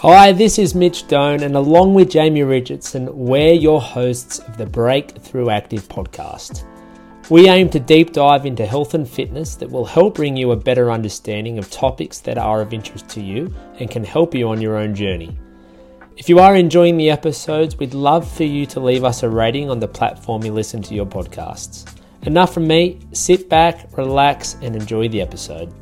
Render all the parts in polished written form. Hi, this is Mitch Doan, and along with Jamie Richardson, we're your hosts of the Breakthrough Active podcast. We aim to deep dive into health and fitness that will help bring you a better understanding of topics that are of interest to you and can help you on your own journey. If you are enjoying the episodes, we'd love for you to leave us a rating on the platform you listen to your podcasts. Enough from me, sit back, relax, and enjoy the episode.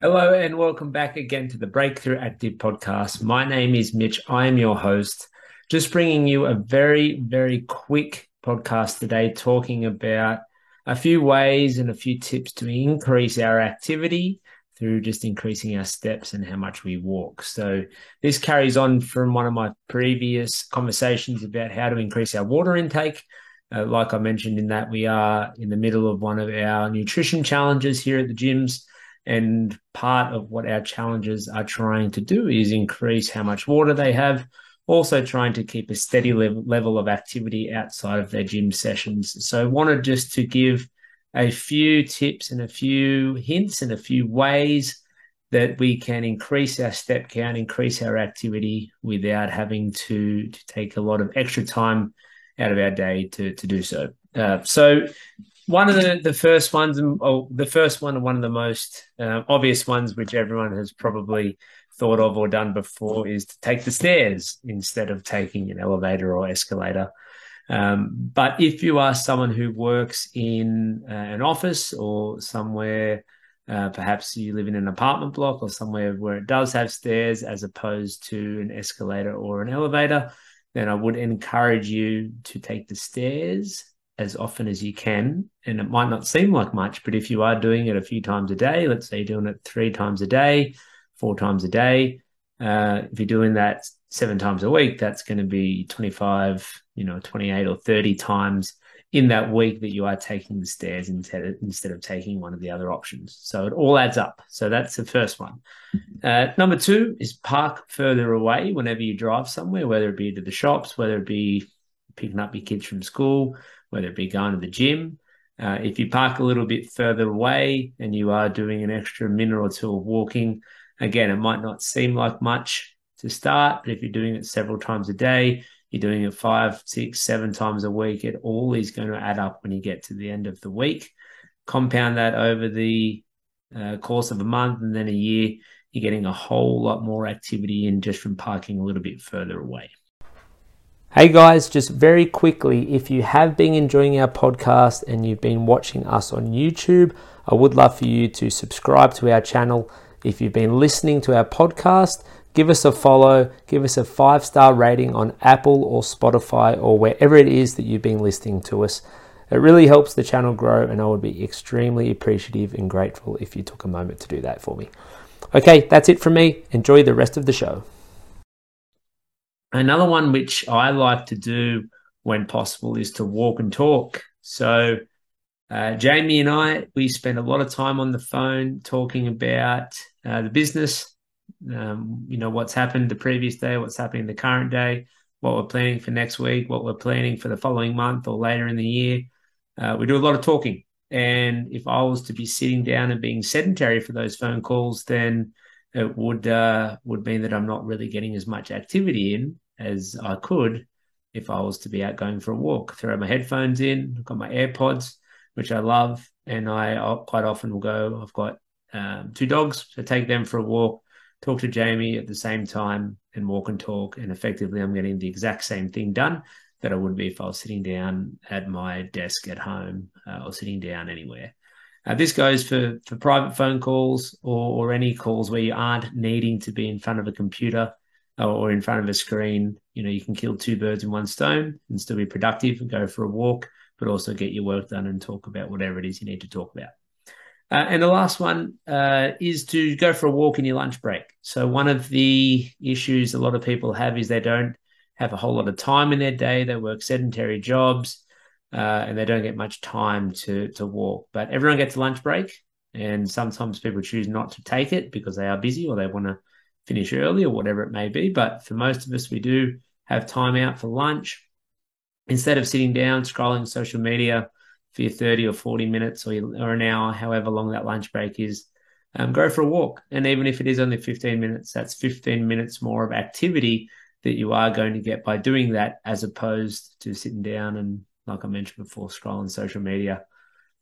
Hello and welcome back again to the Breakthrough Active podcast. My name is Mitch. I am your host. Just bringing you a very, very quick podcast today, talking about a few ways and a few tips to increase our activity through just increasing our steps and how much we walk. So this carries on from one of my previous conversations about how to increase our water intake. Like I mentioned in that, we are in the middle of one of our nutrition challenges here at the gyms. And part of what our challenges are trying to do is increase how much water they have, also trying to keep a steady level of activity outside of their gym sessions. So I wanted just to give a few tips and a few hints and a few ways that we can increase our step count, increase our activity without having to take a lot of extra time out of our day to do so. One of the first ones, one of the most obvious ones, which everyone has probably thought of or done before, is to take the stairs instead of taking an elevator or escalator. But if you are someone who works in an office or somewhere, perhaps you live in an apartment block or somewhere where it does have stairs as opposed to an escalator or an elevator, then I would encourage you to take the stairs as often as you can. And it might not seem like much, but if you are doing it a few times a day, let's say you're doing it 3 times a day, 4 times a day, if you're doing that 7 times a week, that's going to be 25, 28 or 30 times in that week that you are taking the stairs instead of taking one of the other options. So it all adds up. So that's the first one. Number 2 is park further away whenever you drive somewhere, whether it be to the shops, whether it be picking up your kids from school, whether it be going to the gym. If you park a little bit further away and you are doing an extra minute or two of walking, again, it might not seem like much to start, but if you're doing it several times a day, you're doing it 5, 6, 7 times a week, it all is going to add up when you get to the end of the week. Compound that over the course of a month and then a year, you're getting a whole lot more activity in just from parking a little bit further away. Hey guys, just very quickly, if you have been enjoying our podcast and you've been watching us on YouTube, I would love for you to subscribe to our channel. If you've been listening to our podcast, give us a follow, give us a 5-star rating on Apple or Spotify or wherever it is that you've been listening to us. It really helps the channel grow, and I would be extremely appreciative and grateful if you took a moment to do that for me. Okay, that's it from me. Enjoy the rest of the show. Another one which I like to do when possible is to walk and talk. So Jamie and I, we spend a lot of time on the phone talking about the business, what's happened the previous day, what's happening the current day, what we're planning for next week, what we're planning for the following month or later in the year. We do a lot of talking. And if I was to be sitting down and being sedentary for those phone calls, then it would mean that I'm not really getting as much activity in as I could if I was to be out going for a walk. Throw my headphones in, I've got my AirPods, which I love, and I quite often will go, I've got 2 dogs, so take them for a walk, talk to Jamie at the same time and walk and talk, and effectively I'm getting the exact same thing done that I would be if I was sitting down at my desk at home or sitting down anywhere. This goes for private phone calls or any calls where you aren't needing to be in front of a computer or in front of a screen. You can kill 2 birds with 1 stone and still be productive and go for a walk, but also get your work done and talk about whatever it is you need to talk about. And the last one is to go for a walk in your lunch break. So one of the issues a lot of people have is they don't have a whole lot of time in their day. They work sedentary jobs. And they don't get much time to walk. But everyone gets a lunch break, and sometimes people choose not to take it because they are busy or they want to finish early or whatever it may be. But for most of us, we do have time out for lunch. Instead of sitting down, scrolling social media, for your 30 or 40 minutes or an hour, however long that lunch break is, go for a walk. And even if it is only 15 minutes, that's 15 minutes more of activity that you are going to get by doing that, as opposed to sitting down and, like I mentioned before, scrolling social media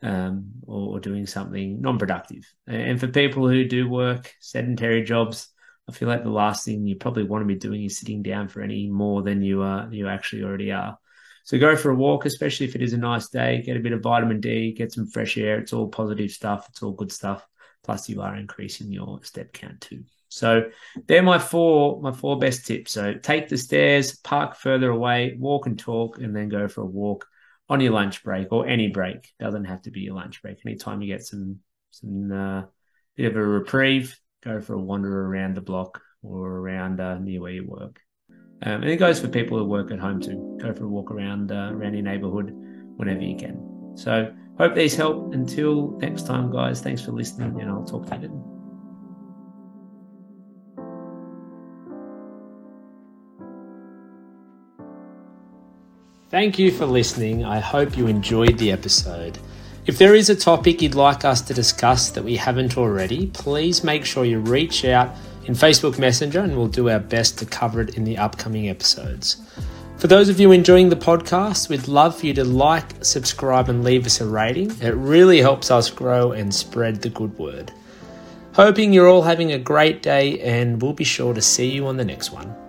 or doing something non-productive. And for people who do work sedentary jobs, I feel like the last thing you probably want to be doing is sitting down for any more than you actually already are. So go for a walk, especially if it is a nice day, get a bit of vitamin D, get some fresh air. It's all positive stuff. It's all good stuff. Plus you are increasing your step count too. So they're my four best tips. So take the stairs, park further away, walk and talk, and then go for a walk on your lunch break or any break. Doesn't have to be your lunch break. Anytime you get some bit of a reprieve, go for a wander around the block or around near where you work. And it goes for people who work at home too. Go for a walk around your neighborhood whenever you can. So hope these help. Until next time, guys, thanks for listening, and I'll talk to you then. Thank you for listening. I hope you enjoyed the episode. If there is a topic you'd like us to discuss that we haven't already, please make sure you reach out in Facebook Messenger and we'll do our best to cover it in the upcoming episodes. For those of you enjoying the podcast, we'd love for you to like, subscribe and leave us a rating. It really helps us grow and spread the good word. Hoping you're all having a great day, and we'll be sure to see you on the next one.